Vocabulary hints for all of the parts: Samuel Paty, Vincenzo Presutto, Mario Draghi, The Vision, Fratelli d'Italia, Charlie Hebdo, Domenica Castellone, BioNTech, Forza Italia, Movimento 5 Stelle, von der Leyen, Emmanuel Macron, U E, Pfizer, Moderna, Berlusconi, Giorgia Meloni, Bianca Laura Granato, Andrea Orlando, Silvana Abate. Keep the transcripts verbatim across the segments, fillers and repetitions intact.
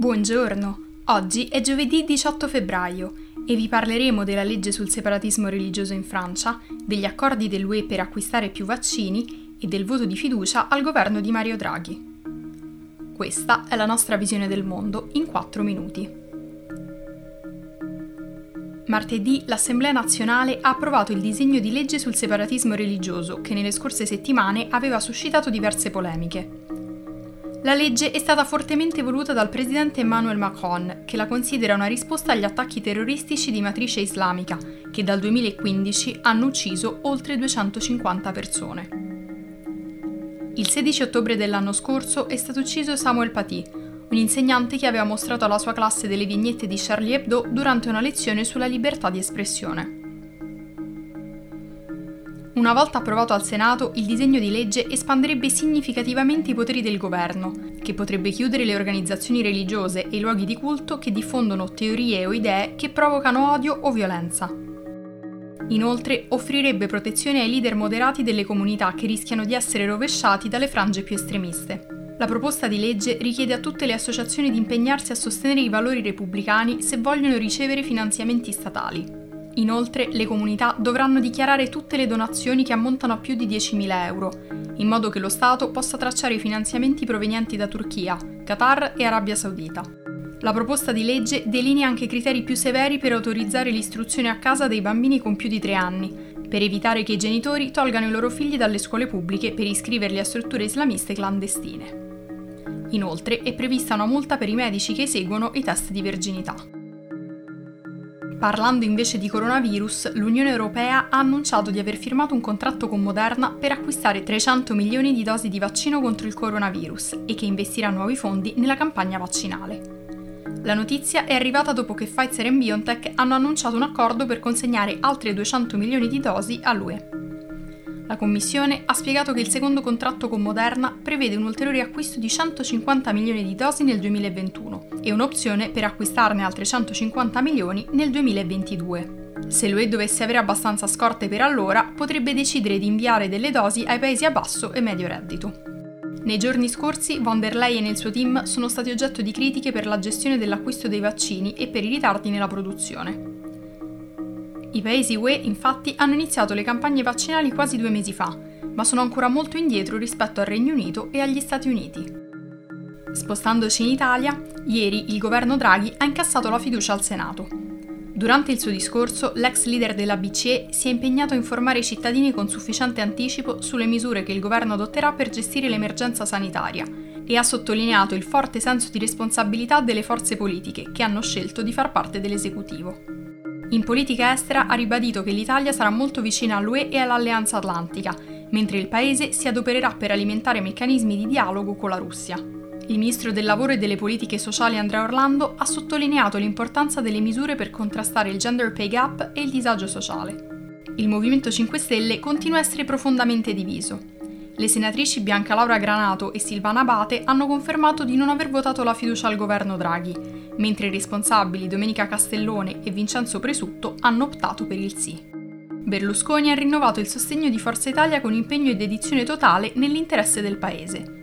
Buongiorno, oggi è giovedì diciotto febbraio e vi parleremo della legge sul separatismo religioso in Francia, degli accordi dell'U E per acquistare più vaccini e del voto di fiducia al governo di Mario Draghi. Questa è la nostra visione del mondo in quattro minuti. Martedì l'Assemblea nazionale ha approvato il disegno di legge sul separatismo religioso che nelle scorse settimane aveva suscitato diverse polemiche. La legge è stata fortemente voluta dal presidente Emmanuel Macron, che la considera una risposta agli attacchi terroristici di matrice islamica, che dal duemilaquindici hanno ucciso oltre duecentocinquanta persone. Il sedici ottobre dell'anno scorso è stato ucciso Samuel Paty, un insegnante che aveva mostrato alla sua classe delle vignette di Charlie Hebdo durante una lezione sulla libertà di espressione. Una volta approvato al Senato, il disegno di legge espanderebbe significativamente i poteri del governo, che potrebbe chiudere le organizzazioni religiose e i luoghi di culto che diffondono teorie o idee che provocano odio o violenza. Inoltre, offrirebbe protezione ai leader moderati delle comunità che rischiano di essere rovesciati dalle frange più estremiste. La proposta di legge richiede a tutte le associazioni di impegnarsi a sostenere i valori repubblicani se vogliono ricevere finanziamenti statali. Inoltre, le comunità dovranno dichiarare tutte le donazioni che ammontano a più di diecimila euro, in modo che lo Stato possa tracciare i finanziamenti provenienti da Turchia, Qatar e Arabia Saudita. La proposta di legge delinea anche criteri più severi per autorizzare l'istruzione a casa dei bambini con più di tre anni, per evitare che i genitori tolgano i loro figli dalle scuole pubbliche per iscriverli a strutture islamiste clandestine. Inoltre è prevista una multa per i medici che eseguono i test di verginità. Parlando invece di coronavirus, l'Unione Europea ha annunciato di aver firmato un contratto con Moderna per acquistare trecento milioni di dosi di vaccino contro il coronavirus e che investirà nuovi fondi nella campagna vaccinale. La notizia è arrivata dopo che Pfizer e BioNTech hanno annunciato un accordo per consegnare altre duecento milioni di dosi all'U E. La Commissione ha spiegato che il secondo contratto con Moderna prevede un ulteriore acquisto di centocinquanta milioni di dosi nel duemilaventuno e un'opzione per acquistarne altre centocinquanta milioni nel duemilaventidue. Se l'U E dovesse avere abbastanza scorte per allora, potrebbe decidere di inviare delle dosi ai paesi a basso e medio reddito. Nei giorni scorsi, von der Leyen e il suo team sono stati oggetto di critiche per la gestione dell'acquisto dei vaccini e per i ritardi nella produzione. I paesi U E, infatti, hanno iniziato le campagne vaccinali quasi due mesi fa, ma sono ancora molto indietro rispetto al Regno Unito e agli Stati Uniti. Spostandoci in Italia, ieri il governo Draghi ha incassato la fiducia al Senato. Durante il suo discorso, l'ex leader della B C E si è impegnato a informare i cittadini con sufficiente anticipo sulle misure che il governo adotterà per gestire l'emergenza sanitaria e ha sottolineato il forte senso di responsabilità delle forze politiche che hanno scelto di far parte dell'esecutivo. In politica estera ha ribadito che l'Italia sarà molto vicina all'U E e all'Alleanza Atlantica, mentre il paese si adopererà per alimentare meccanismi di dialogo con la Russia. Il ministro del Lavoro e delle Politiche Sociali Andrea Orlando ha sottolineato l'importanza delle misure per contrastare il gender pay gap e il disagio sociale. Il Movimento cinque Stelle continua a essere profondamente diviso. Le senatrici Bianca Laura Granato e Silvana Abate hanno confermato di non aver votato la fiducia al governo Draghi, mentre i responsabili Domenica Castellone e Vincenzo Presutto hanno optato per il sì. Berlusconi ha rinnovato il sostegno di Forza Italia con impegno e dedizione totale nell'interesse del paese.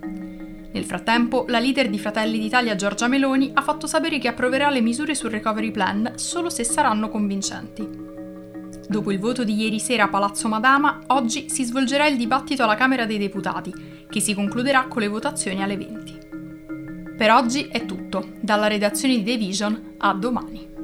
Nel frattempo, la leader di Fratelli d'Italia Giorgia Meloni ha fatto sapere che approverà le misure sul recovery plan solo se saranno convincenti. Dopo il voto di ieri sera a Palazzo Madama, oggi si svolgerà il dibattito alla Camera dei Deputati, che si concluderà con le votazioni alle venti. Per oggi è tutto. Dalla redazione di The Vision, a domani.